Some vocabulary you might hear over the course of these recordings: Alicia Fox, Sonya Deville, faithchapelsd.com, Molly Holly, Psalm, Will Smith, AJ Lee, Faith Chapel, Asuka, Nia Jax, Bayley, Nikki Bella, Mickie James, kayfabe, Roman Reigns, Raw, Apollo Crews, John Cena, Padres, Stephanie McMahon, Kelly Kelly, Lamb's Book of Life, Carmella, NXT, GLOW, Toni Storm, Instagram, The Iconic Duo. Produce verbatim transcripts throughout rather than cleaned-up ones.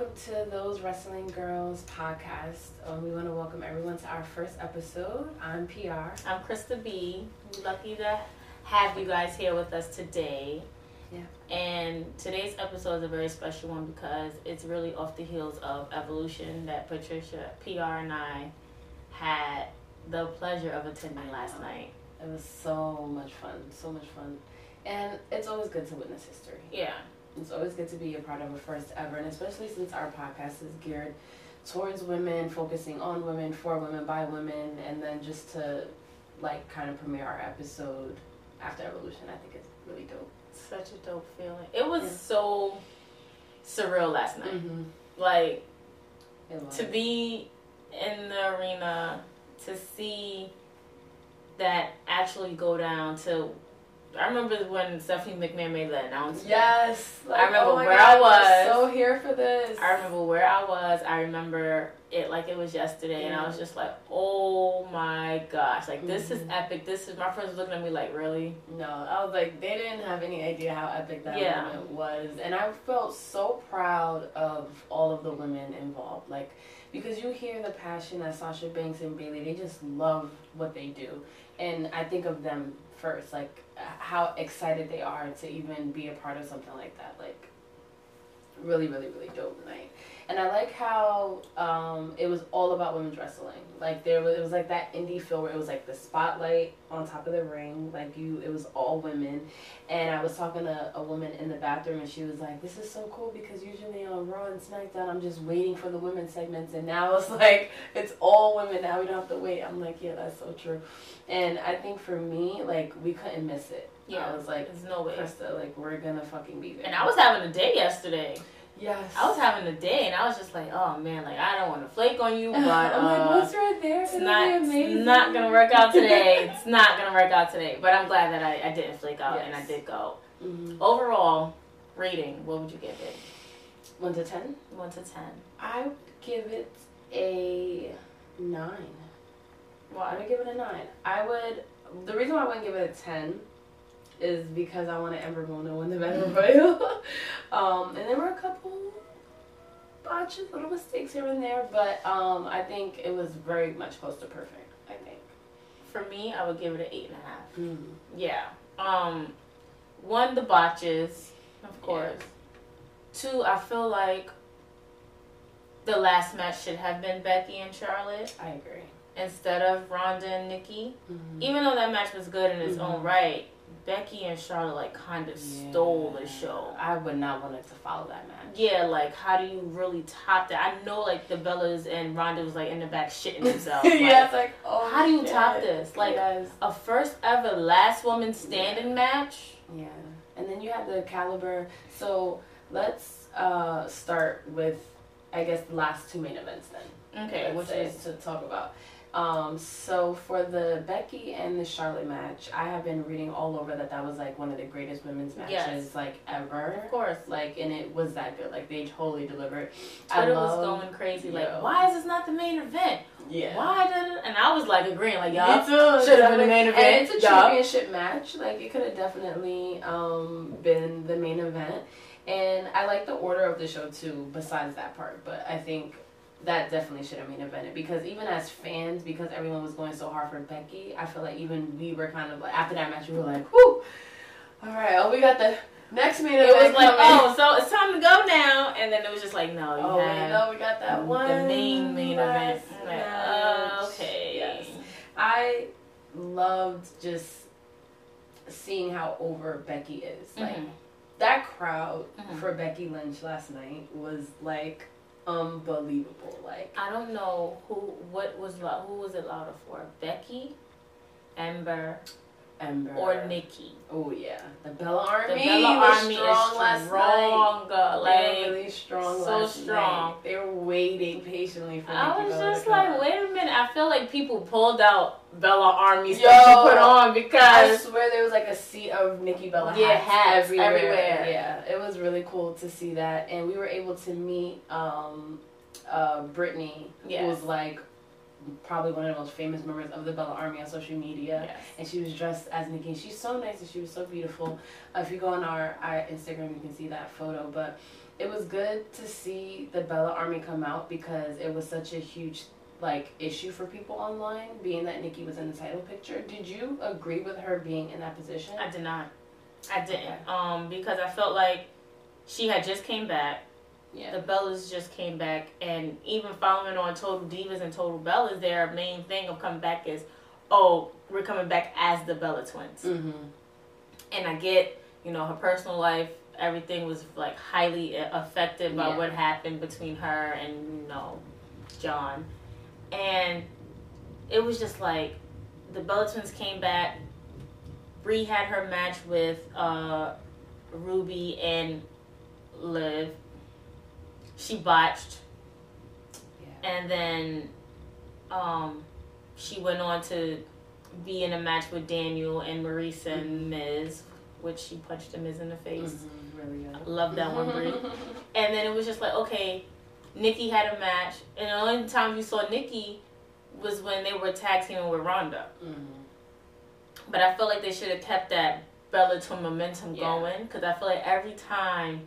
welcome to Those Wrestling Girls podcast. Um, we want to welcome everyone to our first episode. I'm P R. I'm Krista B. We're lucky to have you guys here with us today. Yeah. And today's episode is a very special one because it's really off the heels of Evolution that Patricia, P R, and I had the pleasure of attending last night. It was so much fun. So much fun. And it's always good to witness history. Yeah. It's always good to be a part of a first ever, and especially since our podcast is geared towards women, focusing on women, for women, by women, and then just to, like, kind of premiere our episode after Evolution, I think it's really dope. Such a dope feeling. It was yeah. so surreal last night. Mm-hmm. Like, to be in the arena, to see that actually go down to... I remember when Stephanie McMahon made that announcement. Yes. Like, I remember oh where God, I was. I'm so here for this. I remember where I was. I remember it like it was yesterday. Yeah. And I was just like, oh my gosh. Like, mm-hmm. this is epic. This is, my friends were looking at me like, really? No. I was like, they didn't have any idea how epic that yeah. moment was. And I felt so proud of all of the women involved. Like, because you hear the passion that Sasha Banks and Bayley, they just love what they do. And I think of them first, like how excited they are to even be a part of something like that. Like, really, really, really dope night. And I like how um, it was all about women's wrestling. Like, there was, it was like that indie feel where it was like the spotlight on top of the ring. Like, you, it was all women. And I was talking to a woman in the bathroom, and she was like, "This is so cool because usually on Raw and SmackDown, I'm just waiting for the women's segments, and now it's like it's all women. Now we don't have to wait." I'm like, "Yeah, that's so true." And I think for me, like, we couldn't miss it. Yeah, I was like, "There's no way, Krista, like, we're gonna fucking be there." And I was having a day yesterday. Yes. I was having a day, and I was just like, oh, man, like, I don't want to flake on you, but uh, I'm like, what's right there? It's not, it's not going to work out today. It's not going to work out today. But I'm glad that I, I didn't flake out, yes. and I did go. Mm-hmm. Overall, rating, what would you give it? one to ten? one to ten. I would give it a nine. Well, I would give it a nine. I would, the reason why I wouldn't give it a ten is because I want to Ember Moon to win the Battle Royal. Um, and there were a couple botches, little mistakes here and there, but um, I think it was very much close to perfect, I think. For me, I would give it an eight and a half. Mm-hmm. Yeah. Um, one, the botches, of course. Yeah. Two, I feel like the last match should have been Becky and Charlotte. I agree. Instead of Ronda and Nikki. Mm-hmm. Even though that match was good in its mm-hmm. own right, Becky and Charlotte, like, kind of yeah. stole the show. I would not want it to follow that match. Yeah, like, how do you really top that? I know, like, the Bellas and Ronda was, like, in the back shitting themselves. Like, yeah, it's like, oh, how do you shit. top this? Like, yes. a first ever last woman standing yeah. match? Yeah. And then you have the caliber. So, let's uh, start with, I guess, the last two main events then. Okay, which is to talk about. Um, so for the Becky and the Charlotte match, I have been reading all over that that was, like, one of the greatest women's matches, yes. like, ever. Of course. Like, and it was that good. Like, they totally delivered. Twitter I love, was going crazy. Yo. Like, why is this not the main event? Yeah. Why did it? And I was, like, agreeing. Like, y'all should have been the main event. And it's a y'all. championship match. Like, it could have definitely, um, been the main event. And I like the order of the show, too, besides that part. But I think... that definitely should have main evented because even as fans, because everyone was going so hard for Becky, I feel like even we were kind of like, after that match, we were like, whoo, all right, oh, we got the next main event. It was like, coming. oh, so it's time to go now. And then it was just like, no, you oh, have no, we got that one. The main main event. Like, okay. Yes. I loved just seeing how over Becky is. Mm-hmm. Like, that crowd mm-hmm. for Becky Lynch last night was like, unbelievable. Like, I don't know who what was lo- who was it louder for, Becky, Ember, Ember, or Nikki? Oh yeah, the Bella Army. The Bella Army was strong last strong, night. Like, they were really strong, so last strong. Night. They were waiting patiently for. I Nikki was Bella just to like, wait a minute. I feel like people pulled out Bella Army stuff to put on because I swear there was like a sea of Nikki Bella hats, yeah, hats everywhere. everywhere. Yeah, it was really cool to see that, and we were able to meet um, uh, Brittany, yes. who was like probably one of the most famous members of the Bella Army on social media. Yes. And she was dressed as Nikki. She's so nice and she was so beautiful. Uh, if you go on our, our Instagram, you can see that photo. But it was good to see the Bella Army come out because it was such a huge like issue for people online, being that Nikki was in the title picture. Did you agree with her being in that position? I did not. I didn't. Okay. Um, because I felt like she had just came back. Yeah. The Bellas just came back, and even following on Total Divas and Total Bellas, their main thing of coming back is, oh, we're coming back as the Bella Twins. Mm-hmm. And I get, you know, her personal life, everything was like highly affected by yeah. what happened between her and, you know, John. And it was just like the Bella Twins came back. Brie had her match with uh, Ruby and Liv. She botched, yeah. and then um, she went on to be in a match with Daniel and Marisa mm-hmm. and Miz, which she punched the Miz in the face. Mm-hmm. Really, yeah. I love that one, Brie. And then it was just like, okay, Nikki had a match, and the only time you saw Nikki was when they were tag teaming with Ronda. Mm-hmm. But I feel like they should have kept that Bella Twin momentum yeah. going, because I feel like every time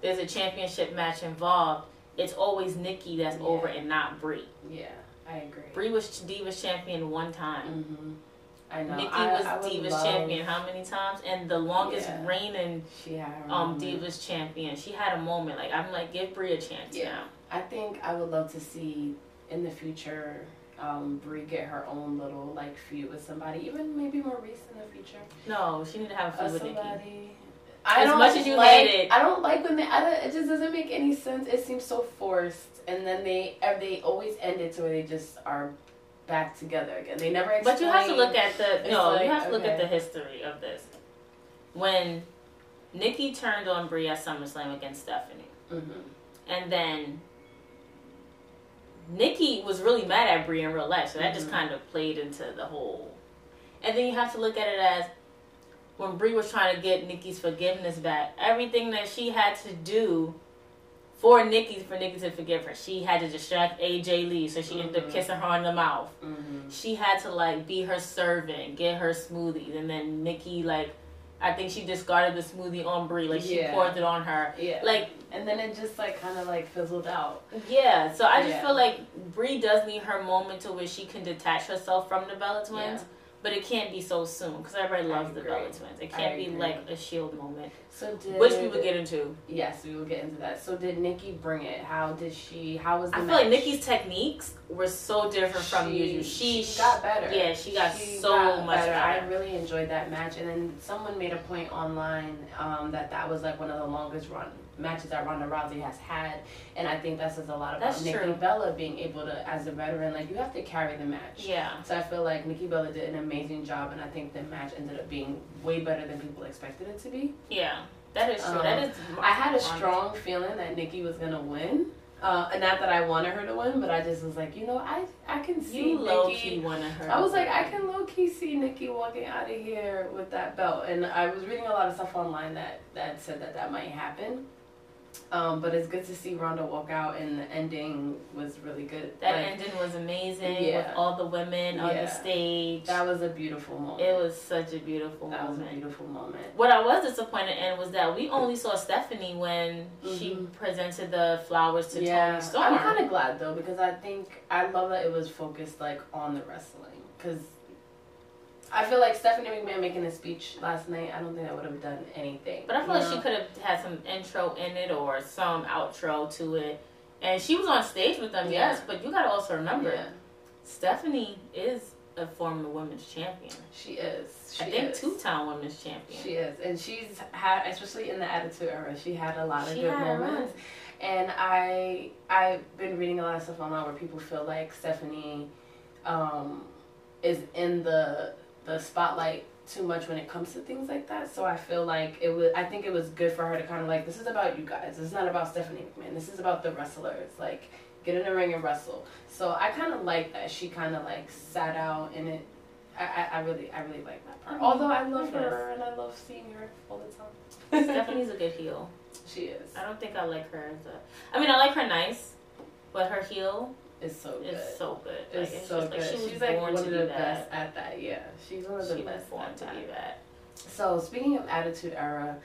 there's a championship match involved, it's always Nikki that's yeah. over and not Brie. Yeah, I agree. Brie was Divas Champion one time. Mm-hmm. I know. Nikki I, was I Divas love... Champion how many times? And the longest yeah. reigning she had um, Divas Champion. She had a moment. Like, I'm like, give Brie a chance yeah. now. I think I would love to see in the future um, Brie get her own little, like, feud with somebody. Even maybe more recent in the future. No, she need to have a feud uh, with somebody. Nikki. I as don't much as you like, hate it. I don't like when they, I don't, it just doesn't make any sense. It seems so forced. And then they they always end it to where they just are back together again. They never explain. But you have to look at the, it's no, like, you have to okay. look at the history of this. When Nikki turned on Brie at SummerSlam against Stephanie. Mm-hmm. And then Nikki was really mad at Brie in real life. So that mm-hmm. just kind of played into the whole. And then you have to look at it as, when Brie was trying to get Nikki's forgiveness back, everything that she had to do for Nikki, for Nikki to forgive her, she had to distract A J Lee, so she mm-hmm. ended up kissing her on the mouth. Mm-hmm. She had to, like, be her servant, get her smoothies, and then Nikki, like, I think she discarded the smoothie on Brie, like, she yeah. poured it on her. Yeah. Like, and then it just, like, kind of, like, fizzled out. Yeah, so I just yeah. feel like Brie does need her moment to where she can detach herself from the Bella Twins. Yeah. But it can't be so soon, because everybody loves the Bella Twins. It can't be like a Shield moment, so did, which we would get into. Yes, we will get into that. So did Nikki bring it? How did she, how was the I match? Feel like Nikki's techniques were so different she, from usual. She, she got better. Yeah, she got she so got much better. better. I really enjoyed that match. And then someone made a point online um, that that was like one of the longest run matches that Ronda Rousey has had, and I think that says a lot about That's Nikki true. Bella being able to, as a veteran, like, you have to carry the match. Yeah. So I feel like Nikki Bella did an amazing job, and I think the match ended up being way better than people expected it to be. Yeah, that is true. Um, that is. I had a strong feeling that Nikki was gonna win. Uh, and not that I wanted her to win, but I just was like, you know, I I can see you low Nikki. Key wanted her. I was like, I can low key see Nikki walking out of here with that belt. And I was reading a lot of stuff online that that said that that might happen. Um, but it's good to see Ronda walk out, and the ending was really good. That like, ending was amazing yeah. with all the women yeah. on the stage. That was a beautiful moment. It was such a beautiful that moment. That was a beautiful moment. What I was disappointed in was that we only saw Stephanie when mm-hmm. she presented the flowers to yeah. Tony Storm. I'm kind of glad, though, because I think I love that it was focused like on the wrestling, because I feel like Stephanie McMahon making a speech last night, I don't think that would have done anything. But I feel like know? she could have had some intro in it or some outro to it. And she was on stage with them, yeah. yes, but you got to also remember, yeah. Stephanie is a former women's champion. She is. She I think is. two-time women's champion. She is. And she's had, especially in the Attitude Era, she had a lot of she good moments. And I, I've been reading a lot of stuff online where people feel like Stephanie um, is in the... the spotlight too much when it comes to things like that. So I feel like it was, I think it was good for her to kind of like, this is about you guys. This is not about Stephanie McMahon. This is about the wrestlers. Like, get in the ring and wrestle. So I kind of like that she kind of like sat out in it. I, I, I really, I really like that part. Although I love I her and I love seeing her all the time. Stephanie's a good heel. She is. I don't think I like her as a, I mean, I like her nice, but her heel, is so good. It's so good. It's like, so it's good. Like, she was She's like one of the best at that. Yeah, she's one of the she best born at to that. Be that. So speaking of Attitude Era,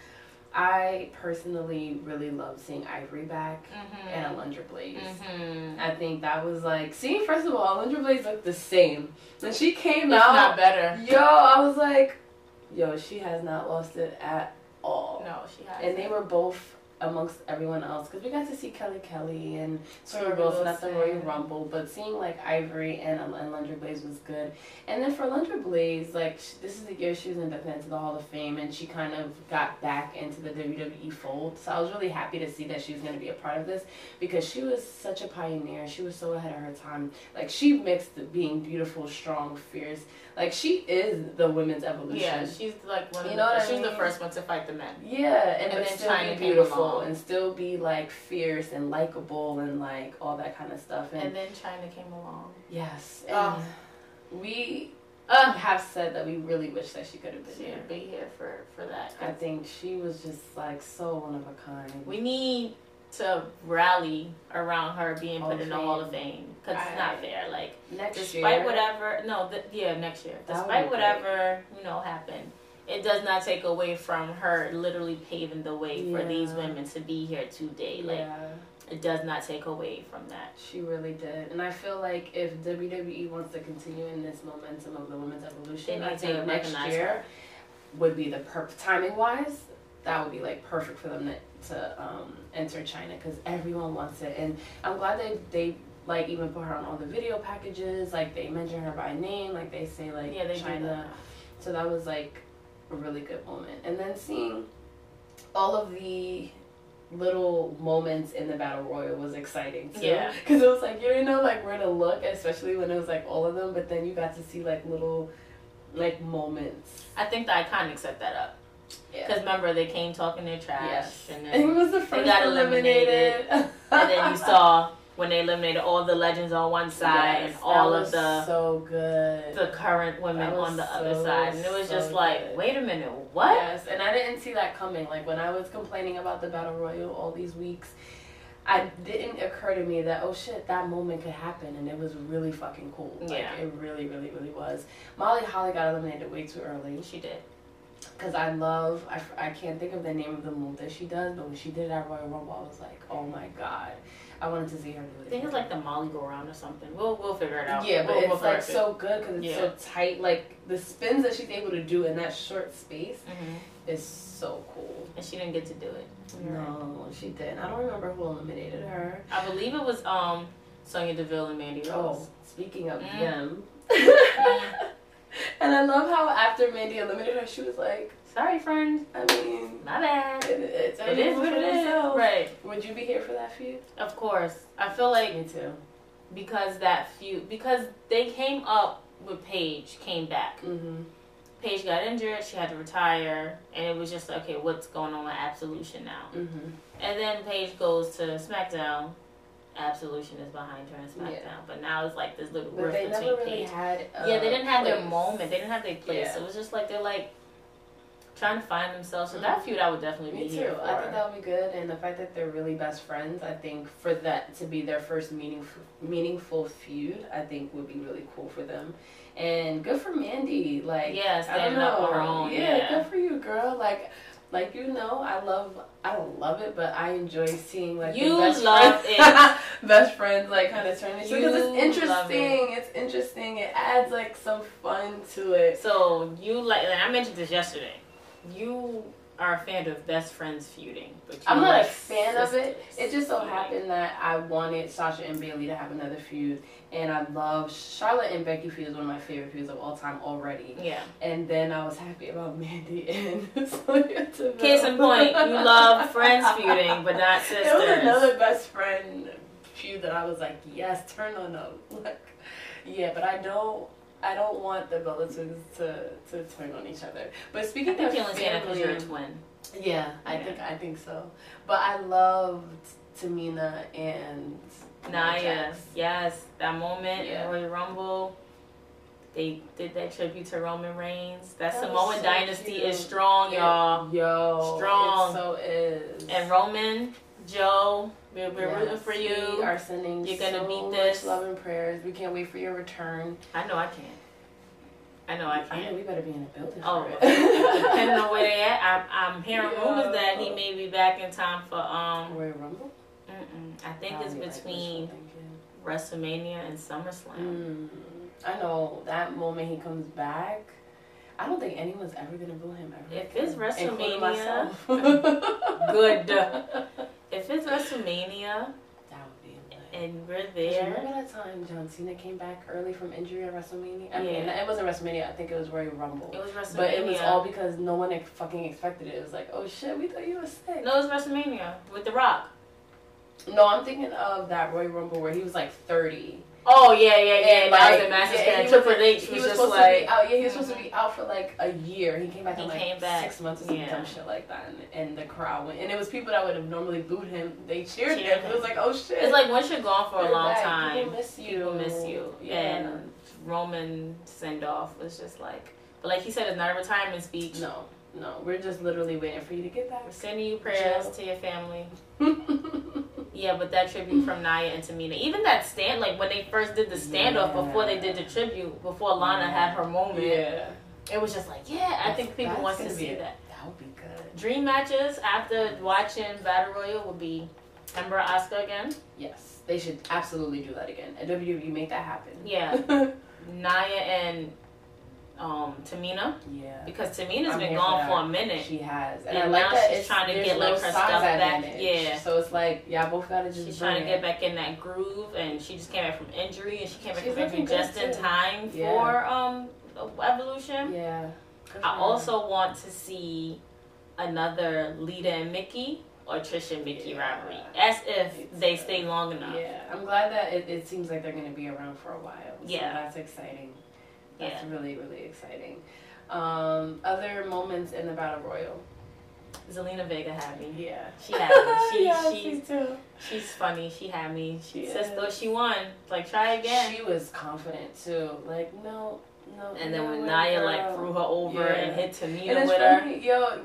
I personally really love seeing Ivory back mm-hmm. and Alundra Blaze. Mm-hmm. I think that was like, seeing, first of all, Alundra Blaze looked the same. When she came it's out, not better. Yo, I was like, yo, she has not lost it at all. No, she hasn't. And they were both amongst everyone else, because we got to see Kelly Kelly and Tori Wilson at the Royal Rumble, but seeing like Ivory and Alundra Blaze was good. And then for Alundra Blaze, like sh- this is the year she was inducted into the Hall of Fame, and she kind of got back into the W W E fold. So I was really happy to see that she was going to be a part of this, because she was such a pioneer. She was so ahead of her time. Like, she mixed the being beautiful, strong, fierce. Like, she is the women's Evolution. Yeah, she's like one of you know the first, I mean? She was the first one to fight the men. Yeah, and, and then Chyna be beautiful. And still be like fierce and likable and like all that kind of stuff. And, and then Chyna came along. Yes. And oh. we uh, have said that we really wish that she could have been she here. Be here for, for that. I think she was just like so one of a kind. We need to rally around her being put okay. in the Hall of Fame, because it's not fair. Like, next despite year. whatever, no, th- yeah, next year. That despite whatever, great. you know, happened. It does not take away from her literally paving the way yeah. for these women to be here today. Like, yeah. it does not take away from that. She really did. And I feel like if W W E wants to continue in this momentum of the women's evolution, I think next year her. would be the perfect, timing-wise, that would be, like, perfect for them to, to um, enter Chyna, because everyone wants it. And I'm glad they... they Like, even put her on all the video packages. Like, they mention her by name. Like, they say, like, yeah, they Chyna. So that was, like, a really good moment. And then seeing all of the little moments in the Battle Royal was exciting, too. Yeah. Because it was, like, you didn't know, like, where to look, especially when it was, like, all of them. But then you got to see, like, little, like, moments. I think the Iconic set that up. Because yeah. remember, they came talking their trash. Yes. And then and it was the first they got eliminated. eliminated. And then you saw... when they eliminated all the legends on one side yes, and all of the so good. the current women on the so, other side. And it was so just like, good. wait a minute, what? Yes, and I didn't see that coming. Like, when I was complaining about the Battle Royal all these weeks, I didn't occur to me that, oh shit, that moment could happen. And it was really fucking cool. Like, yeah. it really, really, really was. Molly Holly got eliminated way too early. She did. Because I love, I, I can't think of the name of the move that she does, but when she did it at Royal Rumble, I was like, oh my God. I wanted to see her do it. I think it's like the Molly go round or something. We'll we'll figure it out. Yeah, but we'll, it's we'll like so good because it's yeah. so tight. Like, the spins that she's able to do in that short space mm-hmm. is so cool. And she didn't get to do it. You're no, right. she didn't. I don't remember who eliminated her. I believe it was um Sonya Deville and Mandy Rose. Oh, speaking of mm. them. And I love how after Mandy eliminated her, she was like, sorry, friend. I mean, my bad. It, it, it is what it is. Right. Would you be here for that feud? Of course. I feel like... Me too. Because that feud... Because they came up with Paige, came back. Mm-hmm. Paige got injured. She had to retire. And it was just, okay, what's going on with Absolution now? Mm-hmm. And then Paige goes to SmackDown. Absolution is behind her in SmackDown. Yeah. But now it's like this little rift between Paige. But they never really had a Yeah, they didn't have place. their moment. They didn't have their place. Yeah. So it was just like, they're like... trying to find themselves. So that feud I would definitely Me be too. here for. I think that would be good. And the fact that they're really best friends, I think for that to be their first meaningful, meaningful feud, I think would be really cool for them. And good for Mandy. Like, yeah, standing I don't know. up on her own. Yeah, yeah, good for you, girl. Like, like you know, I love, I don't love it, but I enjoy seeing like you the best love friends, it. best friends like kind of turn into because it's interesting. It. It's interesting. It adds like some fun to it. So you like, and I mentioned this yesterday. You are a fan of best friends feuding. But I'm not like a fan sisters. of it. It just so happened that I wanted Sasha and Bayley to have another feud. And I love Charlotte and Becky feud is one of my favorite feuds of all time already. Yeah. And then I was happy about Mandy and Sonya Deville. Case in point, you love friends feuding, but not sisters. It was another best friend feud that I was like, yes, turn on them. Like, yeah, but I know... I don't want the Bella twins to, to turn on each other. But speaking I think of family, you're a twin. Yeah, I yeah. think I think so. But I loved Tamina and Nia. Yes, yes, that moment yeah. in Royal Rumble, they did that tribute to Roman Reigns. That, that Samoan so dynasty cute. is strong, y'all. Yo, strong. It so is. And Roman. Joe, we're, we're yes, rooting for you. We are sending You're gonna so meet this. much love and prayers. We can't wait for your return. I know I can. I know I can. I know we better be in the building. Oh, for it. Depending on where they at. I'm, I'm hearing yeah. rumors that he may be back in time for um. Royal Rumble. Mm-mm. I think Probably it's between like WrestleMania and SummerSlam. Mm. I know that moment he comes back. I don't think anyone's ever gonna boo him ever. If it's WrestleMania, good. If it's WrestleMania, that would be amazing. And we're there. Remember that time John Cena came back early from injury at WrestleMania? I yeah. mean, it wasn't WrestleMania. I think it was Royal Rumble. It was WrestleMania, but it was all because no one fucking expected it. It was like, oh shit, we thought you were sick. No, it was WrestleMania with The Rock. No, I'm thinking of that Royal Rumble where he was like thirty. Oh yeah, yeah, yeah. And that like, was a massive yeah, Triple H was, was just like, out, yeah, he was supposed to be out for like a year. He came back he in like came back. six months or some yeah. dumb shit like that, and, and the crowd went. And it was people that would have normally booed him. They cheered, cheered him. him. It was like, oh shit. It's like once you're gone for They're a long like, time, people miss you. People miss you. Yeah. And Roman send off was just like, but like he said, it's not a retirement speech. No, no, we're just literally waiting for you to get back. We're sending you prayers Joe. to your family. Yeah, but that tribute from Nia and Tamina, even that stand, like when they first did the standoff yeah. before they did the tribute, before Lana yeah. had her moment, yeah, it was just like, yeah, that's, I think people want to see a, that. That would be good. Dream matches after watching Battle Royal would be Ember Asuka again. Yes, they should absolutely do that again. At W W E, make that happen. Yeah, Nia and um Tamina. Yeah, because Tamina's I'm been gone for, for a minute. She has, and, and I like now that she's it's, trying to get no like her stuff back. It. Yeah, so it's like y'all both gotta just. She's trying to get it. back in that groove, and she just came back from injury, and she came back she's from injury just too. in time yeah. for um Evolution. Yeah, I also her. want to see another Lita and Mickey. Or Trish and Mickey yeah. rivalry, as if it's they stay good. long enough. Yeah, I'm glad that it, it seems like they're gonna be around for a while. So yeah, that's exciting. That's yeah. really, really exciting. Um, other moments in the Battle Royal. Zelina Vega had me. Yeah. She had me. She, yeah, she, too. She's funny. She had me. She yeah. says, though, she won. Like, try again. She was confident, too. Like, no, no. And then no, when Nia, girl. like, threw her over yeah. and hit Tamina and with funny. her. Yo,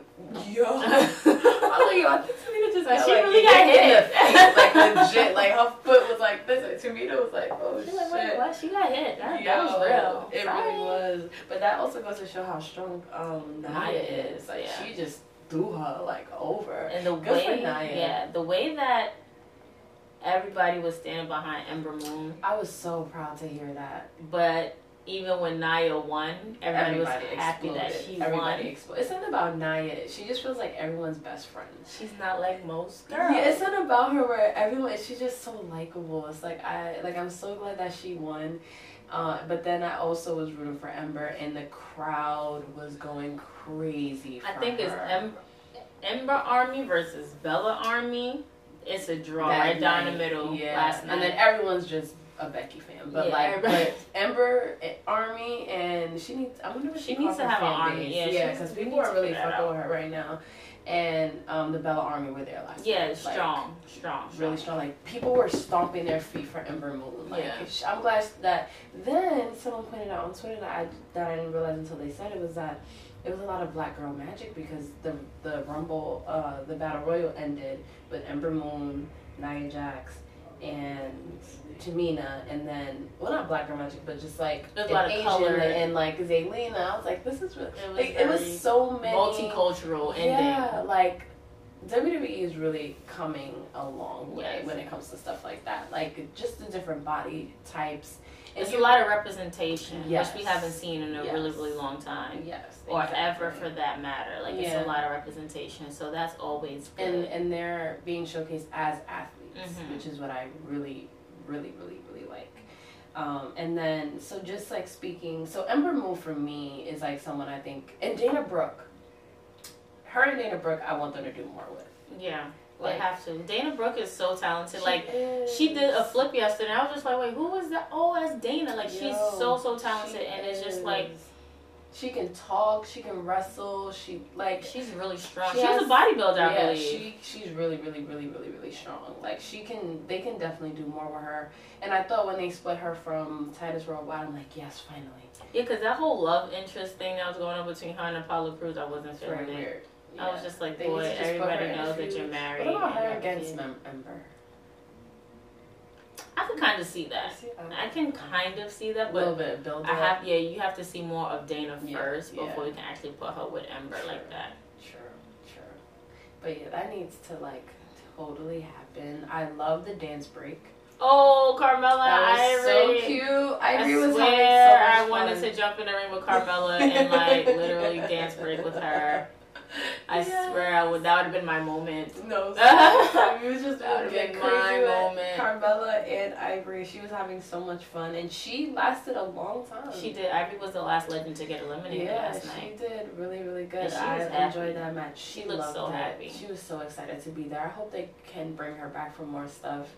yo. I'm like, yo, I think Tamina just got, she like, really got hit. hit. Like, legit. Like, her foot was like this. Like, Tamina was like, oh, She's shit. She's like, wait, what? She got hit. That, yo, that was real. It Sorry. really was. But that also goes to show how strong um, Nia is. is. Like, yeah. she just threw her, like, over. And the Good way, for Nia. yeah, the way that everybody was standing behind Ember Moon. I was so proud to hear that. But even when Nia won, everybody, everybody was happy exploded. that she everybody won. Exploded. It's not about Nia. She just feels like everyone's best friend. She's not like most girls. Yeah, it's not about her where everyone. She's just so likable. It's like I like I'm so glad that she won. Uh, but then I also was rooting for Ember, and the crowd was going crazy. For I think her. it's Ember, Ember Army versus Bella Army. It's a draw that right night, down the middle yeah. last night, and then everyone's just a Becky fan, but yeah, like, but Ember Army, and she needs. I wonder if she, she needs to have an army. Base. Yeah, because yeah, people are really fucking with her right now, and um, the Bella Army were there last. Yeah, night. Like, strong, strong, really strong. Like people were stomping their feet for Ember Moon. Like, yeah, I'm glad that. Then someone pointed out on Twitter that I that I didn't realize until they said it was that it was a lot of black girl magic because the the Rumble, uh, the Battle Royal ended with Ember Moon, Nia Jax, and Tamina, and then, well, not black girl magic, but just like there's a lot of Asian color and, and like Zelina. I was like, this is really, it was, like, it was so many multicultural ending. Yeah, like W W E is really coming a long way yes. when it comes to stuff like that. Like just the different body types. And it's you, a lot of representation, yes. which we haven't seen in a yes. really, really long time. Yes, exactly. Or ever for that matter. Like yeah. it's a lot of representation, so that's always good. And and they're being showcased as athletes. Mm-hmm. Which is what I really, really, really, really like. Um, and then, so just like speaking, so Ember Moon for me is like someone I think, and Dana Brooke, her and Dana Brooke, I want them to do more with. Yeah, like, they have to. Dana Brooke is so talented. She like, is. she did a flip yesterday, and I was just like, wait, who was that? Oh, that's Dana. Like, Yo, she's so, so talented, and is. it's just like, she can talk, she can wrestle, she, like... She's really strong. She, she has, was a bodybuilder, I yeah, believe. She, she's really, really, really, really, really strong. Like, she can... They can definitely do more with her. And I thought when they split her from Titus Worldwide, I'm like, yes, finally. Yeah, because that whole love interest thing that was going on between her and Apollo Crews, I wasn't feeling it. Weird. Yeah. I was just like, boy, everybody knows that you're married. What about her against Ember? I can kind of see that. I can kind of see that, but a little bit of build up. I have, yeah, you have to see more of Dana yeah, first before yeah. you can actually put her with Ember true, like that. True, true. But yeah, that needs to like totally happen. I love the dance break. Oh, Carmella, that was Ivory. So cute. Ivory I was swear having so much I wanted fun. To jump in the ring with Carmella and like literally dance break with her. I yeah. swear I would. That would have been my moment. No, I mean, it was just that would have been my moment. Carmella and Ivory, she was having so much fun, and she lasted a long time. She did. Ivory was the last legend to get eliminated yeah, last night. She did really, really good. I enjoyed that match. She, she looked so that. happy. She was so excited to be there. I hope they can bring her back for more stuff,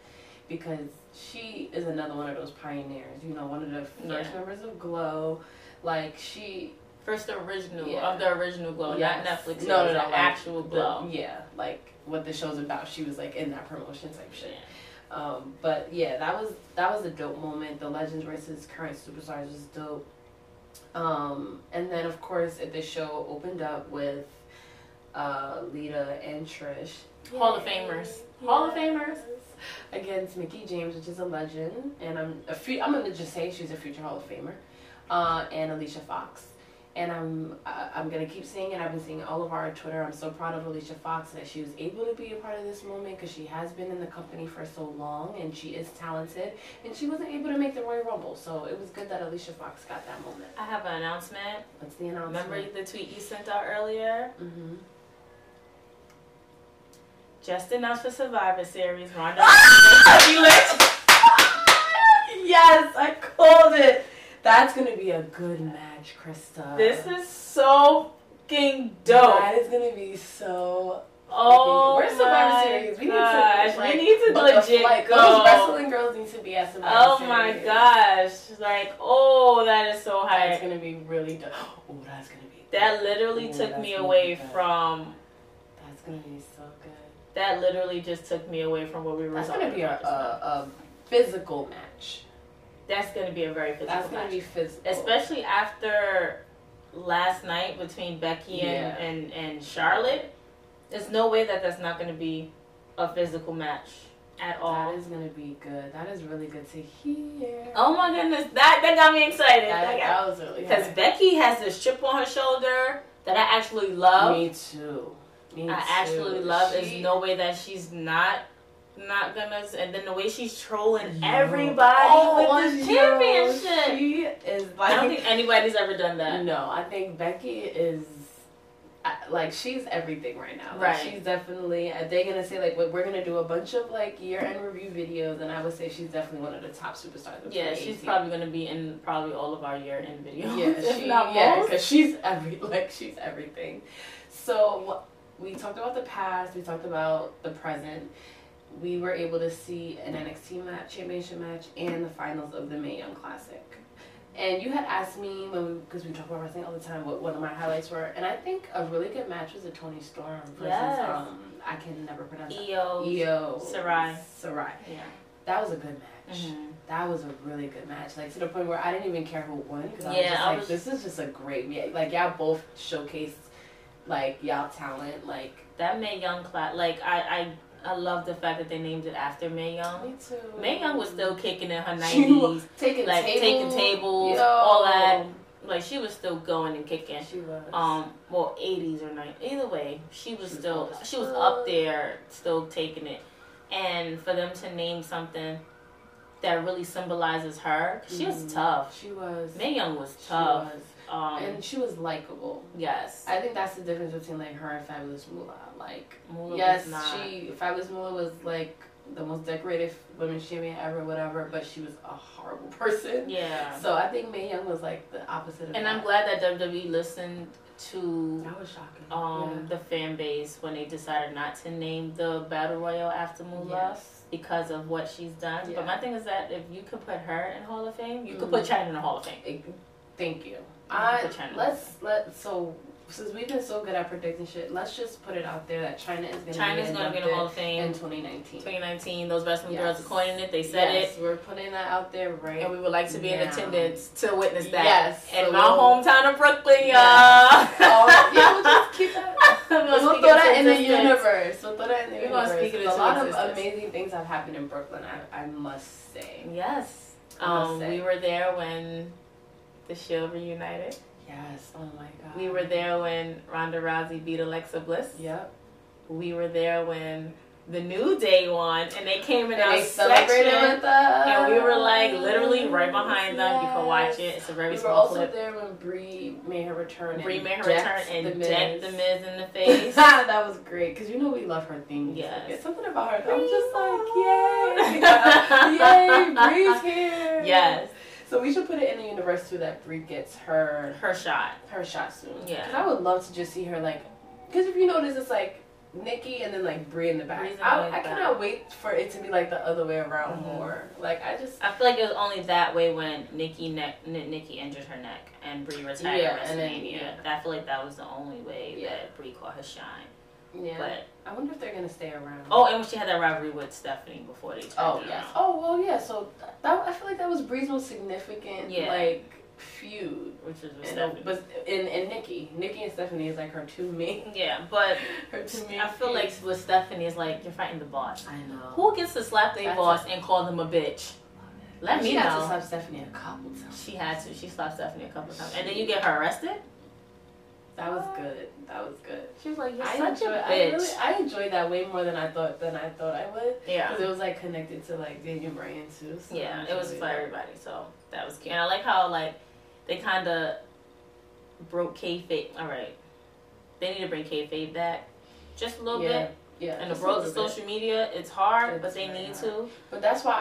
because she is another one of those pioneers. You know, one of the first yeah. members of GLOW. Like she. First original yeah. of the original GLOW, yes. not Netflix. No, no, no, the like, actual GLOW. The, yeah, like what the show's about. She was like in that promotion type shit. Yeah. Um, but yeah, that was that was a dope moment. The legends versus current superstars was dope. Um, and then of course, it, the show opened up with uh, Lita and Trish, Yay. Hall of Famers, yeah. Hall of Famers, against Mickie James, which is a legend, and I'm a few, I'm gonna just say she's a future Hall of Famer, uh, and Alicia Fox. And I'm I'm going to keep seeing it. I've been seeing all of our Twitter. I'm so proud of Alicia Fox that she was able to be a part of this moment, because she has been in the company for so long, and she is talented, and she wasn't able to make the Royal Rumble. So it was good that Alicia Fox got that moment. I have an announcement. What's the announcement? Remember the tweet you sent out earlier? Mm-hmm. Just announced for Survivor Series, Ronda Rousey. Yes, I called it. That's going to be a good match, Krista. This is so fucking dope. That is going to be so Oh We're Survivor Series. We gosh. need to, like, we need to legit like, go. Those wrestling girls need to be at Survivor oh Series. Oh my gosh. Like, oh, that is so high. That's going to be really dope. Oh, that's going to be dope. That literally Ooh, took me away from... That's going to be so good. That literally just took me away from what we were that's talking gonna about. That's going to be a, a, a physical match. That's going to be a very physical That's going to be physical. Especially after last night between Becky and, yeah. and, and Charlotte. There's no way that that's not going to be a physical match at all. That is going to be good. That is really good to hear. Oh my goodness. That that got me excited. That, that was really Because Becky has this chip on her shoulder that I actually love. Me too. Me too. I actually love. She... There's no way that she's not. Not gonna, and then the way she's trolling everybody oh, with the championship. She is like, I don't think anybody's ever done that. No, I think Becky is like, she's everything right now. Like, right, she's definitely. They're gonna say like, we're gonna do a bunch of like year-end review videos, and I would say she's definitely one of the top superstars. Of yeah, she's probably gonna be in probably all of our year-end videos. Yeah, she, not yeah, because she's every like she's everything. So we talked about the past. We talked about the present. We were able to see an N X T match, championship match, and the finals of the Mae Young Classic. And you had asked me, when because we, we talk about wrestling all the time, what one of my highlights were. And I think a really good match was a Toni Storm versus, yes. um, I can never pronounce it. Io. Io. Sarai. Sarai. Yeah. That was a good match. Mm-hmm. That was a really good match. Like, to the point where I didn't even care who won. Because I was yeah, just like, was... this is just a great, yeah, like, y'all both showcased, like, y'all talent. Like, that Mae Young Classic, like, I... I I love the fact that they named it after Mae Young. Me too. Mae Young was still kicking in her nineties, taking like table. taking tables, Yo. all that. Like, she was still going and kicking. She was. Um, well, eighties or nineties. Either way, she was she still was she was up there, still taking it. And for them to name something that really symbolizes her, she mm-hmm. was tough. She was. Mae Young was tough. She was. Um, and she was likable. Yes, I think that's the difference between like her and Fabulous Moolah. Like, Moolah yes, was not... she Fabulous Moolah was like the most decorated women's champion ever, whatever. But she was a horrible person. Yeah. So I think Mae Young was like the opposite of. And that. I'm glad that W W E listened to that was shocking. Um, yeah. the fan base when they decided not to name the Battle Royal after Moolah. Yes. Because of what she's done. Yeah. But my thing is that if you could put her in Hall of Fame, you mm. could put Chyna in the Hall of Fame. It, thank you. I, let's let so since we've been so good at predicting shit, let's just put it out there that Chyna is going to Chyna is going to be in the Hall of Fame in twenty nineteen. twenty nineteen, those wrestling yes. girls are coining it. They said yes, it. We're putting that out there, right? And we would like to be now. in attendance to witness that. Yes, in so my we'll, hometown of Brooklyn, y'all. Yeah. Uh, yeah, we'll just keep that. We'll throw that in the universe. We'll throw that in the universe. A lot of amazing things have happened in Brooklyn, I, I must say. Yes. Um, must say. We were there when the Shield reunited. Yes. Oh my God. We were there when Ronda Rousey beat Alexa Bliss. Yep. We were there when The New Day won, and they came in and our section, with us. And we were like literally right behind them. Yes. You can watch it. It's a very we small clip. We were also there when Brie made her return. Brie made her return and decked the Miz in the face. That was great because you know we love her theme. Yes, it's something about her. That I'm just like, yay, yay, Brie's here. Yes. So we should put it in the universe too that Brie gets her her shot, her shot soon. Yeah, because I would love to just see her like, because if you notice, it's like. Nikki and then like Brie in the back. I, I cannot wait for it to be like the other way around mm-hmm. more. Like I just, I feel like it was only that way when Nikki ne- N- Nikki injured her neck and Brie retired yeah, at WrestleMania. Yeah. I feel like that was the only way yeah. that Brie caught her shine. Yeah, but I wonder if they're gonna stay around. Oh, and when she had that rivalry with Stephanie before they turned oh yes. Around. Oh well, yeah. So that I feel like that was Brie's most significant. Yeah. Like. Feud, which is with and, but and, and Nikki, Nikki and Stephanie is like her two main. Yeah, but her two main I feel feud. Like with Stephanie is like you're fighting the boss. I know. Who gets to slap their boss a- and call them a bitch? Let and me she know. She had to slap Stephanie a couple times. She had to. She slapped Stephanie a couple times, and then you get her arrested. That was good. That was good. She was like, you're I such enjoy, a bitch. I, really, I enjoyed that way more than I thought than I thought I would. Yeah. Because it was like connected to like Daniel Bryan too. So yeah, it was for that. Everybody. So that was cute. And I like how like they kind of broke kayfabe. All right. They need to bring kayfabe back just a little yeah. bit. Yeah. And the world of social media, it's hard, it's but they need hard. to. But that's why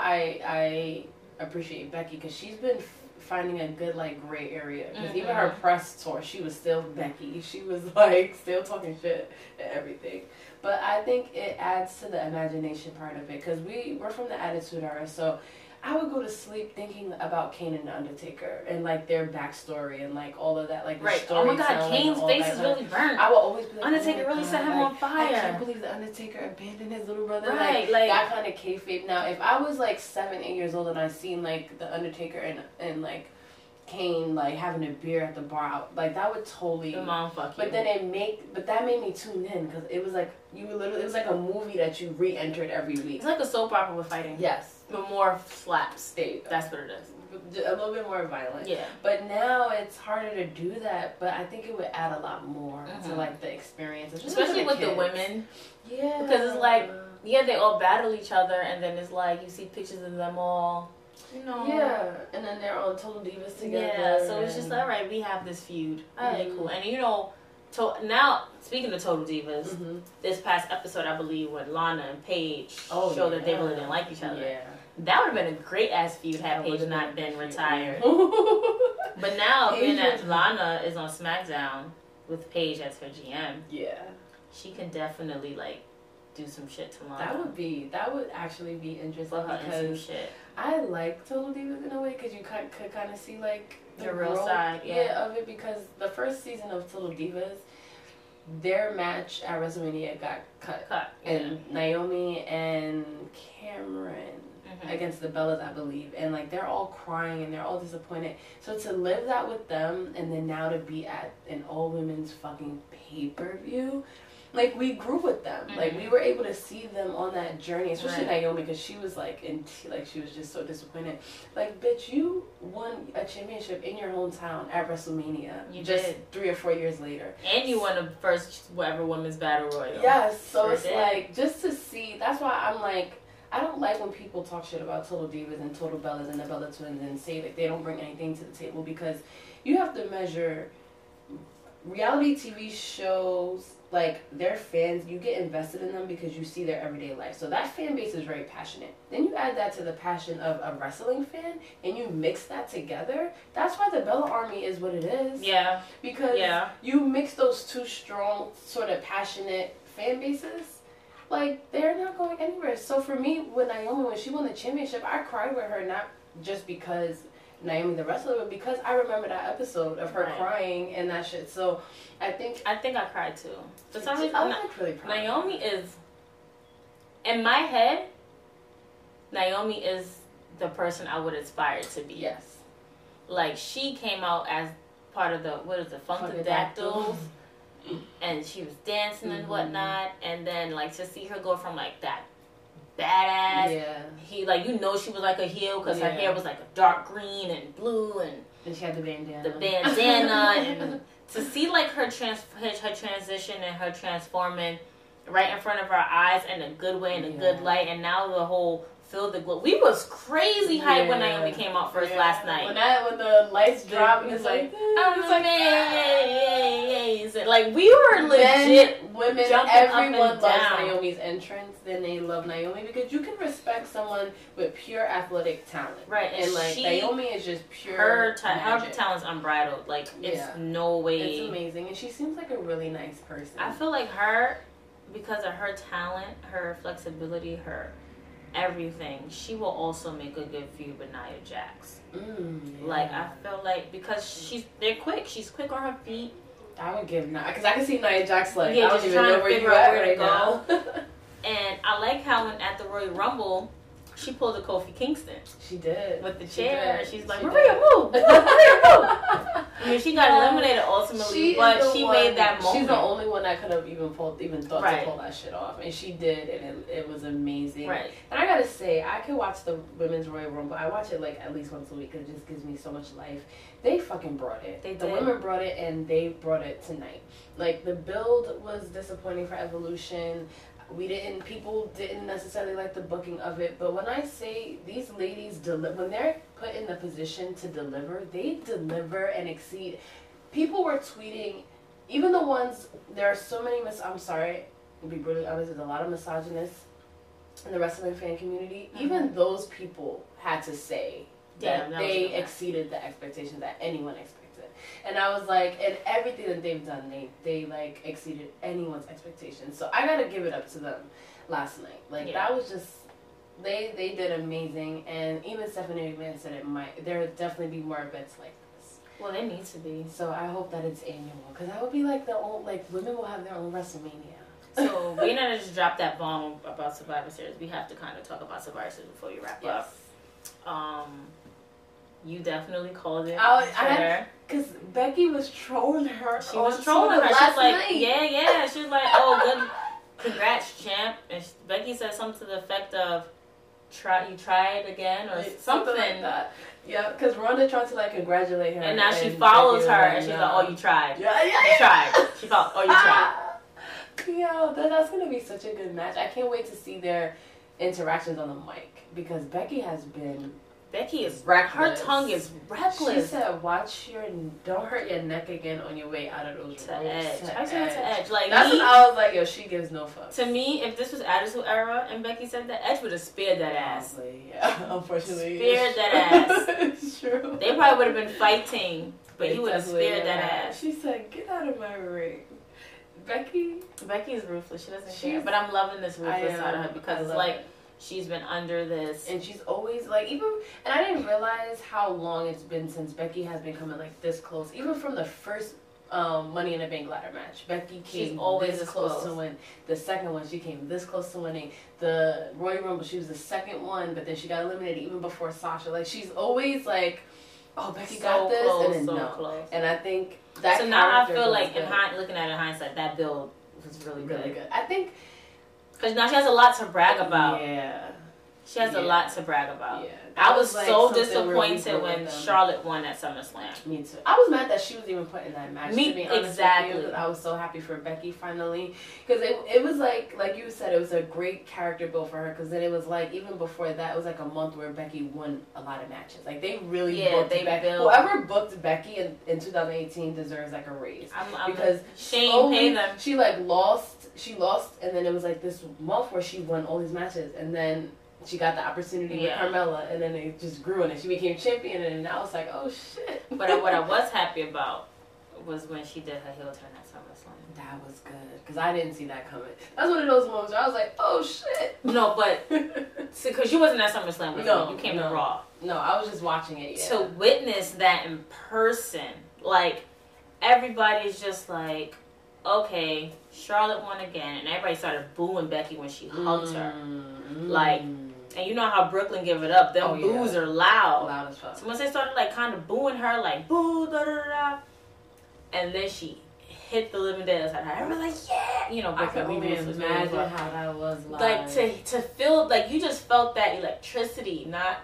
I I appreciate Becky because she's been finding a good like gray area because mm-hmm. even her press tour she was still Becky, she was like still talking shit and everything, but I think it adds to the imagination part of it because we we're from the Attitude Era, so I would go to sleep thinking about Kane and The Undertaker and like their backstory and like all of that like the right. story. Oh my God, Kane's face is really burnt. I would always be like, Undertaker oh really God, set him like, on fire. I can't believe The Undertaker abandoned his little brother. Right, like, like that kind of kayfabe. Now, if I was like seven, eight years old and I seen like The Undertaker and and like Kane like having a beer at the bar, like that would totally. The mom fuck you. But then it make, but that made me tune in because it was like you were literally it was like a movie that you re-entered every week. It's like a soap opera with fighting. Yes. But more slaps. That's what it is. A little bit more violent. Yeah. But now it's harder to do that, but I think it would add a lot more mm-hmm. to, like, the experience. It's Especially with the, with the women. Yeah. Because it's like, yeah, they all battle each other, and then it's like, you see pictures of them all, you know. Yeah. And then they're all total divas together. Yeah, so it's just, all right, we have this feud. All right, mm-hmm. cool. And, you know, to- now, speaking of total divas, mm-hmm. this past episode, I believe, when Lana and Paige oh, showed yeah. that they really didn't like each other. Yeah. That would have been a great ass feud had Paige not been retired. But now, being that Lana is on SmackDown with Paige as her G M, yeah, she can definitely like do some shit to Lana. That would be that would actually be interesting because shit. I like Total Divas in a way because you could, could kind of see like the, the real side, yeah. yeah, of it because the first season of Total Divas. Their match at WrestleMania got cut, cut and yeah. Naomi and Cameron mm-hmm. against the Bellas, I believe, and like they're all crying and they're all disappointed. So to live that with them, and then now to be at an all women's fucking pay per view, like we grew with them, mm-hmm. like we were able to see them on that journey, especially right. Naomi, because she was like, and like she was just so disappointed. Like, bitch, you won a championship in your hometown at WrestleMania. You just did. three or four years later, and you won the first whatever women's battle royal. Yes, so sure it's did. Like just to see. That's why I'm like. I don't like when people talk shit about Total Divas and Total Bellas and the Bella Twins and say that they don't bring anything to the table because you have to measure reality T V shows, like, their fans, you get invested in them because you see their everyday life. So that fan base is very passionate. Then you add that to the passion of a wrestling fan and you mix that together. That's why the Bella Army is what it is. Yeah. Because yeah. you mix those two strong, sort of passionate fan bases. Like, they're not going anywhere. So for me, with Naomi, when she won the championship, I cried with her, not just because Naomi the wrestler, but because I remember that episode of her right. crying and that shit. So I think... I think I cried, too. For some reason, I was like really proud. Naomi is... In my head, Naomi is the person I would aspire to be. Yes. Like, she came out as part of the... What is it? Funkadactyls. and she was dancing and whatnot, and then like to see her go from like that badass, yeah, he like, you know, she was like a heel because yeah. her hair was like a dark green and blue, and and she had the bandana, the bandana, and to see like her trans her transition and her transforming right in front of our eyes in a good way, in a yeah. good light, and now the whole. Feel the glow. We was crazy hype yeah. when Naomi came out first yeah. last night. When that, when the lights dropped, it's like, oh, it's like, yay, yay, yay, yay. Like, we were legit men, women, everyone loves down. Naomi's entrance. Then they love Naomi because you can respect someone with pure athletic talent. Right. And, and like, she, Naomi is just pure Her, ta- her talent's unbridled. Like, it's yeah. no way. It's amazing. And she seems like a really nice person. I feel like her, because of her talent, her flexibility, her... everything, she will also make a good feud with Nia Jax. Mm, yeah. Like, I feel like because she's they're quick, she's quick on her feet. I would give Nia because I can see Nia Jax like yeah, I don't even know where you at right now. And I like how when at the Royal Rumble, she pulled a Kofi Kingston. She did with the she chair. Did. She's like, she Maria, move, Maria, move. I mean, she got um, eliminated ultimately, she but she one, made that moment. She's the only one that could have even pulled, even thought right. to pull that shit off, and she did, and it, it was amazing. Right. And I gotta say, I could watch the Women's Royal Rumble. I watch it like at least once a week. It just gives me so much life. They fucking brought it. They did. The women brought it, and they brought it tonight. Like the build was disappointing for Evolution. We didn't, people didn't necessarily like the booking of it, but when I say these ladies, deli- when they're put in the position to deliver, they deliver and exceed. People were tweeting, even the ones, there are so many, mis- I'm sorry, to be brutally honest, there's a lot of misogynists in the wrestling fan community. Mm-hmm. Even those people had to say yeah, that, that they exceeded the expectations that anyone expected. And I was like, and everything that they've done, they, they like exceeded anyone's expectations. So I gotta give it up to them last night. Like yeah. that was just, they they did amazing. And even Stephanie McMahon said it might, there would definitely be more events like this. Well, it needs to be. So I hope that it's annual, because that would be like the old, like women will have their own WrestleMania. So we're not gonna just drop that bomb about Survivor Series. We have to kind of talk about Survivor Series before you wrap yes. up. Um, you definitely called it. I, I Because Becky was trolling her. She was trolling her. She was like, night. yeah, yeah. She was like, oh, good. Congrats, champ. And she, Becky said something to the effect of, "Try, you try it again," or something. something like that. Yeah, because Ronda tried to, like, congratulate her. And now and she follows her, like, and she's no. like, oh, you tried. Yeah, yeah, yeah. You tried. She followed, oh, you ah. tried. Yo, that, that's going to be such a good match. I can't wait to see their interactions on the mic, because Becky has been... Becky is reckless. Her tongue is reckless. She said, "Watch your, don't hurt your neck again on your way out of those to edge." To I said to edge. Like that's me, when I was like, "Yo, she gives no fucks." To me, if this was Attitude Era and Becky said that, Edge would have spared that ass. Honestly, yeah, unfortunately, spared that ass. It's true. They probably would have been fighting, but he would have spared yeah. that ass. She said, "Get out of my ring." Becky, Becky is ruthless. She doesn't She's, care. But I'm loving this ruthless side of her because it's like. It. She's been under this. And she's always, like, even... And I didn't realize how long it's been since Becky has been coming, like, this close. Even from the first um, Money in the Bank ladder match, Becky came she's always this close. close to win. The second one, she came this close to winning. The Royal Rumble, she was the second one, but then she got eliminated even before Sasha. Like, she's always, like, oh, Becky so got this, close, and then so no. Close. And I think that So now I feel like, in hind- looking at it in hindsight, that build was really good. Really good. I think... Because now she has a lot to brag about. Yeah. She has yeah. a lot to brag about. Yeah. I was, was like so disappointed when them. Charlotte won at SummerSlam. Me too. I was mad that she was even put in that match. Me, to be exactly. With you, I was so happy for Becky finally. Because it, it was like, like you said, it was a great character build for her. Because then it was like, even before that, it was like a month where Becky won a lot of matches. Like, they really yeah, booked they Becky. Built. Whoever booked Becky in, in twenty eighteen deserves like a raise. I'm, I'm because Shane slowly, paid them. She like lost. She lost, and then it was like this month where she won all these matches, and then she got the opportunity yeah. with Carmella, and then it just grew, and then she became champion, and I was like, oh shit. But what I was happy about was when she did her heel turn at SummerSlam. That was good, because I didn't see that coming. That's one of those moments where I was like, oh shit. No, but, because you wasn't at SummerSlam with no, me. You came no. to Raw. No, I was just watching it, yeah. To witness that in person, like, everybody's just like, okay, Charlotte won again, and everybody started booing Becky when she hugged her. Mm-hmm. Like, and you know how Brooklyn give it up. Them oh, boos yeah. are loud. Loud as fuck. So once they started, like, kind of booing her, like, boo, da da da, and then she hit the living daylights out of her. I remember, like, yeah, you know, I could only imagine well. how that was like. Like to to feel like you just felt that electricity, not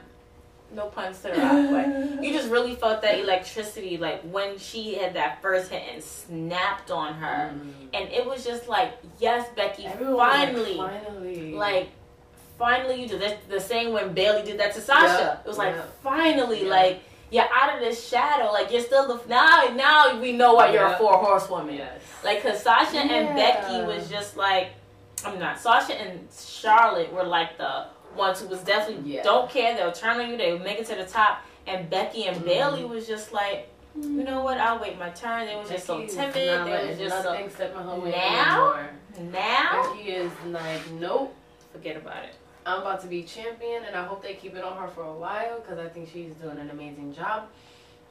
no puns to the rock, but you just really felt that electricity, like when she had that first hit and snapped on her, mm. and it was just like, yes, Becky, Everyone, finally, like, finally, like. Finally, you did that. The same when Bayley did that to Sasha. Yep, it was like, yep. finally, yep. like, you're out of this shadow. Like, you're still the... Now, now we know why you're yep. a four-horsewoman. Yes. Like, because Sasha yeah. and Becky was just like... I'm not. Sasha and Charlotte were like the ones who was definitely... Yeah. Don't care. They'll turn on you. They'll make it to the top. And Becky and mm. Bayley was just like... You know what? I'll wait my turn. They was just so timid. They was just so... Except for her now? Now? Becky is like, nope. Forget about it. I'm about to be champion, and I hope they keep it on her for a while because I think she's doing an amazing job.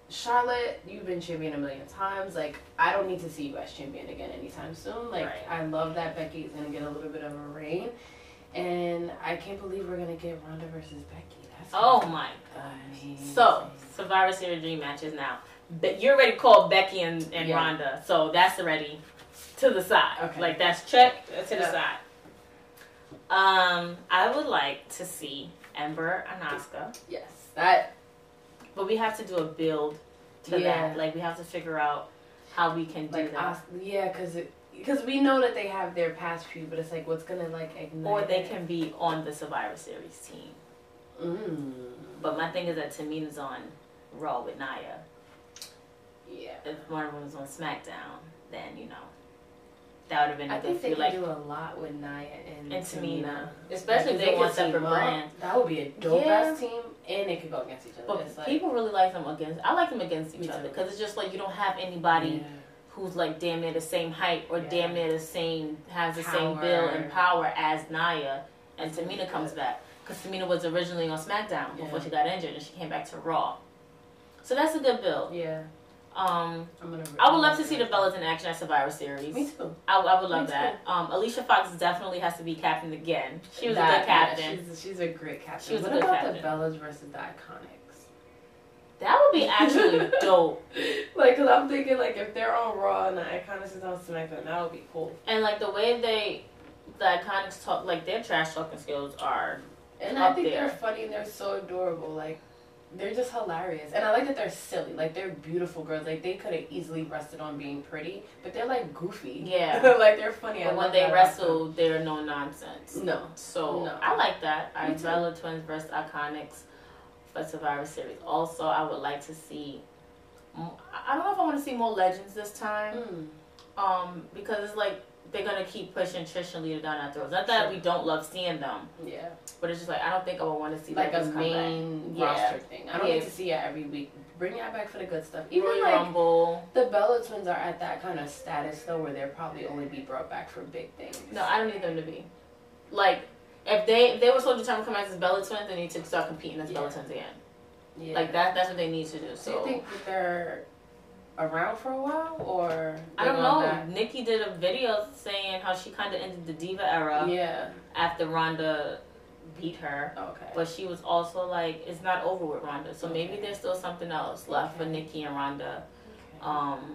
Charlotte, you've been champion a million times. Like, I don't need to see you as champion again anytime soon. Like, right. I love that Becky is going to get a little bit of a reign, and I can't believe we're going to get Ronda versus Becky. That's oh, my gosh. So, Survivor Series dream matches now. But you already called Becky and, and yeah. Ronda, so that's already to the side. Okay. Like, that's check to the yeah. side. Um, I would like to see Ember and Asuka. Yes, that. But we have to do a build to yeah. that. Like, we have to figure out how we can do like, that. As- yeah, because because we know that they have their past feud, but it's like what's gonna like ignite. Or they it? can be on the Survivor Series team. Mm. But my thing is that Tamina's on Raw with Nia. Yeah. If one of them was on SmackDown, then you know. That would have been. I think they could like, do a lot with Nia and, and Tamina, Tamina. especially like, if they, they want separate brands. That would be a dope yeah. ass team, and they could go against each other. But it's people like, really like them against. I like them against each other because it's just like you don't have anybody yeah. who's like damn near the same height or yeah. damn near the same has the power. same build and power as Nia. And Tamina comes back because Tamina was originally on SmackDown before yeah. she got injured, and she came back to Raw. So that's a good build. Yeah. Um, I'm gonna I would love to see the Bellas in action at Survivor Series. Me too. I, I would love that. Um, Alicia Fox definitely has to be captain again. She was that, a good captain. Yeah, she's, she's a great captain. She was what a good about captain. The Bellas versus the Iconics? That would be actually dope. Like, cause I'm thinking like if they're on Raw and the Iconics is on SmackDown, that would be cool. And like the way they, the Iconics talk, like their trash talking skills are. And up I think there. They're funny and they're so adorable. Like. They're just hilarious. And I like that they're silly. Like, they're beautiful girls. Like, they could have easily rested on being pretty, but they're, like, goofy. Yeah. Like, they're funny. But I when they wrestle, awesome. They're no nonsense. No. So, no. I like that. I Bella Twins versus Iconics for Survivor Series. Also, I would like to see... I don't know if I want to see more legends this time. Mm. Um, because it's like... They're going to keep pushing Trish and Lita down our throats. Not that sure. we don't love seeing them. Yeah. But it's just like, I don't think I would want to see like a main yeah. roster thing. I don't yeah. get to see it every week. Bring y'all back for the good stuff. Even Royal like Rumble. The Bella Twins are at that kind of status, though, where they'll probably only be brought back for big things. No, I don't need them to be. Like, if they if they were so determined to come back as Bella Twins, they need to start competing as yeah. Bella Twins again. Yeah. Like, that. that's what they need to do. So. Do you think that they're... around for a while, or I don't know. Back? Nikki did a video saying how she kind of ended the diva era. Yeah. After Ronda beat her. Okay. But she was also like, it's not over with Ronda, so okay. maybe there's still something else left okay. for Nikki and Ronda. Okay. Um,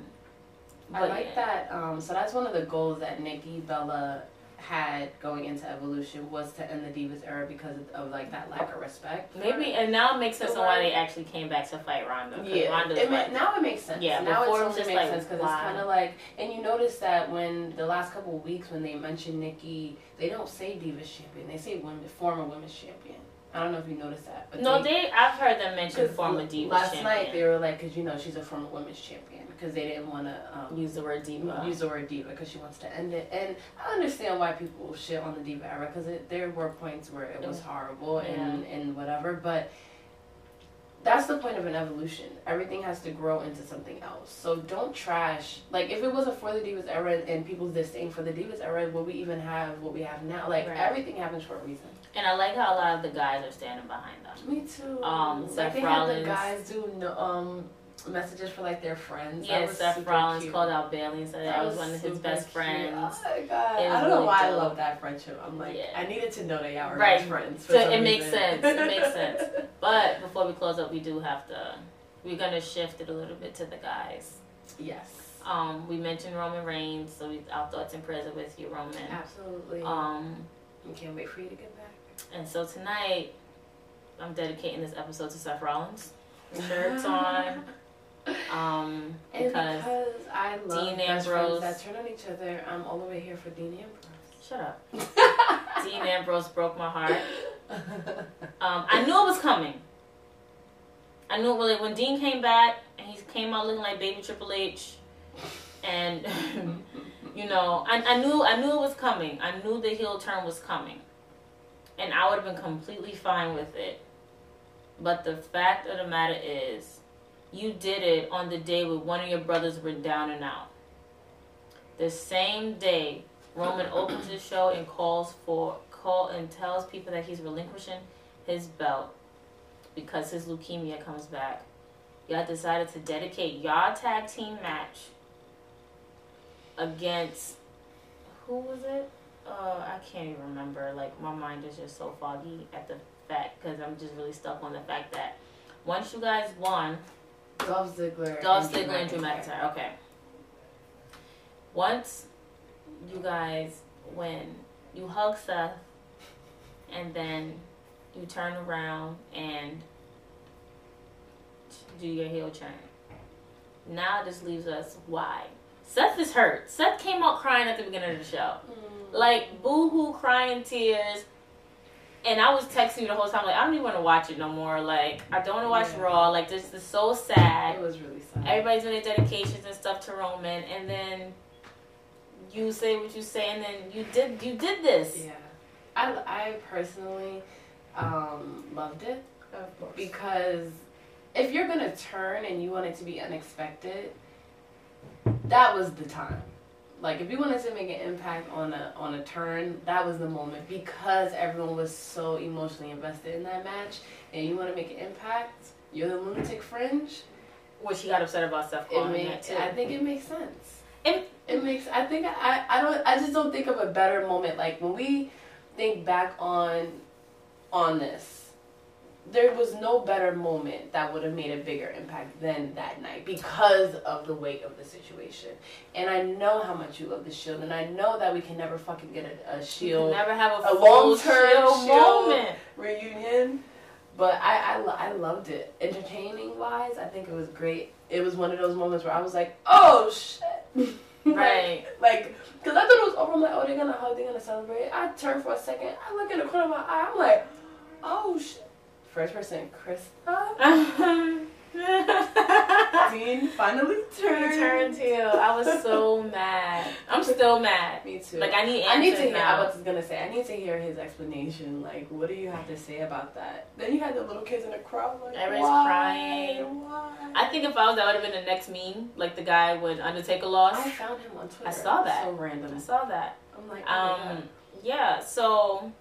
I like yeah. that. Um, so that's one of the goals that Nikki Bella had going into Evolution was to end the divas era because of like that lack of respect. Maybe and now it makes sense on why they actually came back to fight Ronda. Yeah, Ronda's it like, ma- now it makes sense. Yeah, now it totally makes like, sense because it's kind of like and you notice that when the last couple of weeks when they mention Nikki, they don't say divas champion, they say women former women's champion. I don't know if you noticed that. But no, they, they I've heard them mention former divas champion. Last night they were like, because you know she's a former women's champion. Because they didn't want to um, use the word diva. Use the word diva because she wants to end it. And I understand why people shit on the diva era because there were points where it was horrible yeah. and, and whatever. But that's the point of an evolution. Everything has to grow into something else. So don't trash. Like, if it wasn't for the divas era and people's disdain for the divas era, would we even have what we have now? Like, right. everything happens for a reason. And I like how a lot of the guys are standing behind them. Me too. Um, Seth like Rollins. The guys do... No, um, messages for like their friends. Yes, Seth Rollins cute. called out Bayley and said that I was, was one of his best cute. friends. Oh my god! I don't know really why dope. I love that friendship. I'm like, yeah. I needed to know that y'all were right. friends. For so some it reason. makes sense. It makes sense. But before we close up, we do have to. We're gonna shift it a little bit to the guys. Yes. Um, we mentioned Roman Reigns, so we, our thoughts and prayers are with you, Roman. Absolutely. Um, we can't wait for you to get back. And so tonight, I'm dedicating this episode to Seth Rollins. Shirts on. Um, because, because I love Dean Ambrose. That turn on each other. I'm all over here for Dean Ambrose. Shut up. Dean Ambrose broke my heart. Um, I knew it was coming. I knew it was like when Dean came back and he came out looking like baby Triple H, and you know, I, I knew I knew it was coming. I knew the heel turn was coming, and I would have been completely fine with it. But the fact of the matter is, you did it on the day when one of your brothers were down and out. The same day, Roman opens his show and calls for call and tells people that he's relinquishing his belt because his leukemia comes back. Y'all decided to dedicate y'all tag team match against who was it? Uh, I can't even remember. Like my mind is just so foggy at the fact because I'm just really stuck on the fact that once you guys won. Dolph Ziggler. Dolph Ziggler and Drew McIntyre. Okay. Once you guys win, you hug Seth, and then you turn around and do your heel turn. Now this leaves us why. Seth is hurt. Seth came out crying at the beginning of the show. Mm. Like, boo-hoo, crying tears. And I was texting you the whole time, like, I don't even want to watch it no more. Like, I don't want to watch yeah. Raw. Like, this is so sad. It was really sad. Everybody's doing their dedications and stuff to Roman. And then you say what you say, and then you did you did this. Yeah. I, I personally um, loved it. Of course. Because if you're going to turn and you want it to be unexpected, that was the time. Like, if you wanted to make an impact on a on a turn, that was the moment because everyone was so emotionally invested in that match. And you want to make an impact, you're the lunatic fringe. Which he got upset about Seth calling it that too. I think it makes sense. It it makes. I think I I don't. I just don't think of a better moment. Like when we think back on on this, there was no better moment that would have made a bigger impact than that night because of the weight of the situation. And I know how much you love the Shield, and I know that we can never fucking get a, a Shield, never have a, a long-term Shield, Shield moment reunion. But I, I, I loved it. Entertaining-wise, I think it was great. It was one of those moments where I was like, oh, shit. Right. Like, because I thought it was over. I'm like, oh, they're going to hug, they're going to celebrate. I turn for a second. I look in the corner of my eye. I'm like, oh, shit. First person, Krista. Dean finally turned. Turned heel. I was so mad. I'm still mad. Me too. Like I need. I need to hear. Now. I was gonna say. I need to hear his explanation. Like, what do you have to say about that? Then you had the little kids in the crowd. Like, everybody's why? crying. Why? I think if I was, that would have been the next meme. Like the guy would undertake a loss. I found him on Twitter. I saw that. So random. I saw that. I'm like, oh um, God. yeah. So.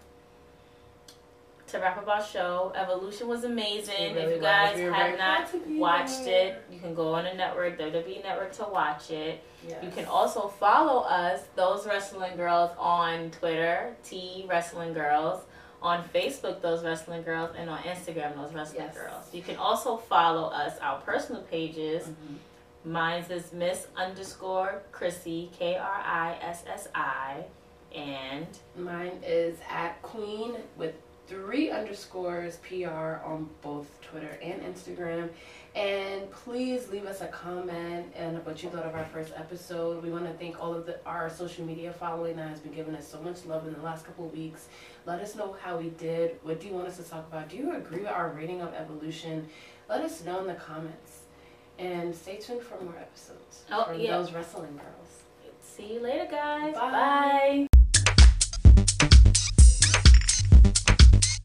To wrap up our show, Evolution was amazing. Really if you guys have right not watched it, you can go on the network, W W E Network, to watch it. Yes. You can also follow us, Those Wrestling Girls, on Twitter, T Wrestling Girls, on Facebook, Those Wrestling Girls, and on Instagram, Those Wrestling yes. Girls. You can also follow us, our personal pages. Mm-hmm. Mine is Miss underscore Chrissy, K R I S S I, and mine is at Queen with three underscores P R on both Twitter and Instagram. And please leave us a comment and what you thought of our first episode. We want to thank all of the, our social media following that has been giving us so much love in the last couple of weeks. Let us know how we did. What do you want us to talk about? Do you agree with our rating of Evolution? Let us know in the comments. And stay tuned for more episodes oh, from yeah. Those Wrestling Girls. See you later, guys. Bye. Bye.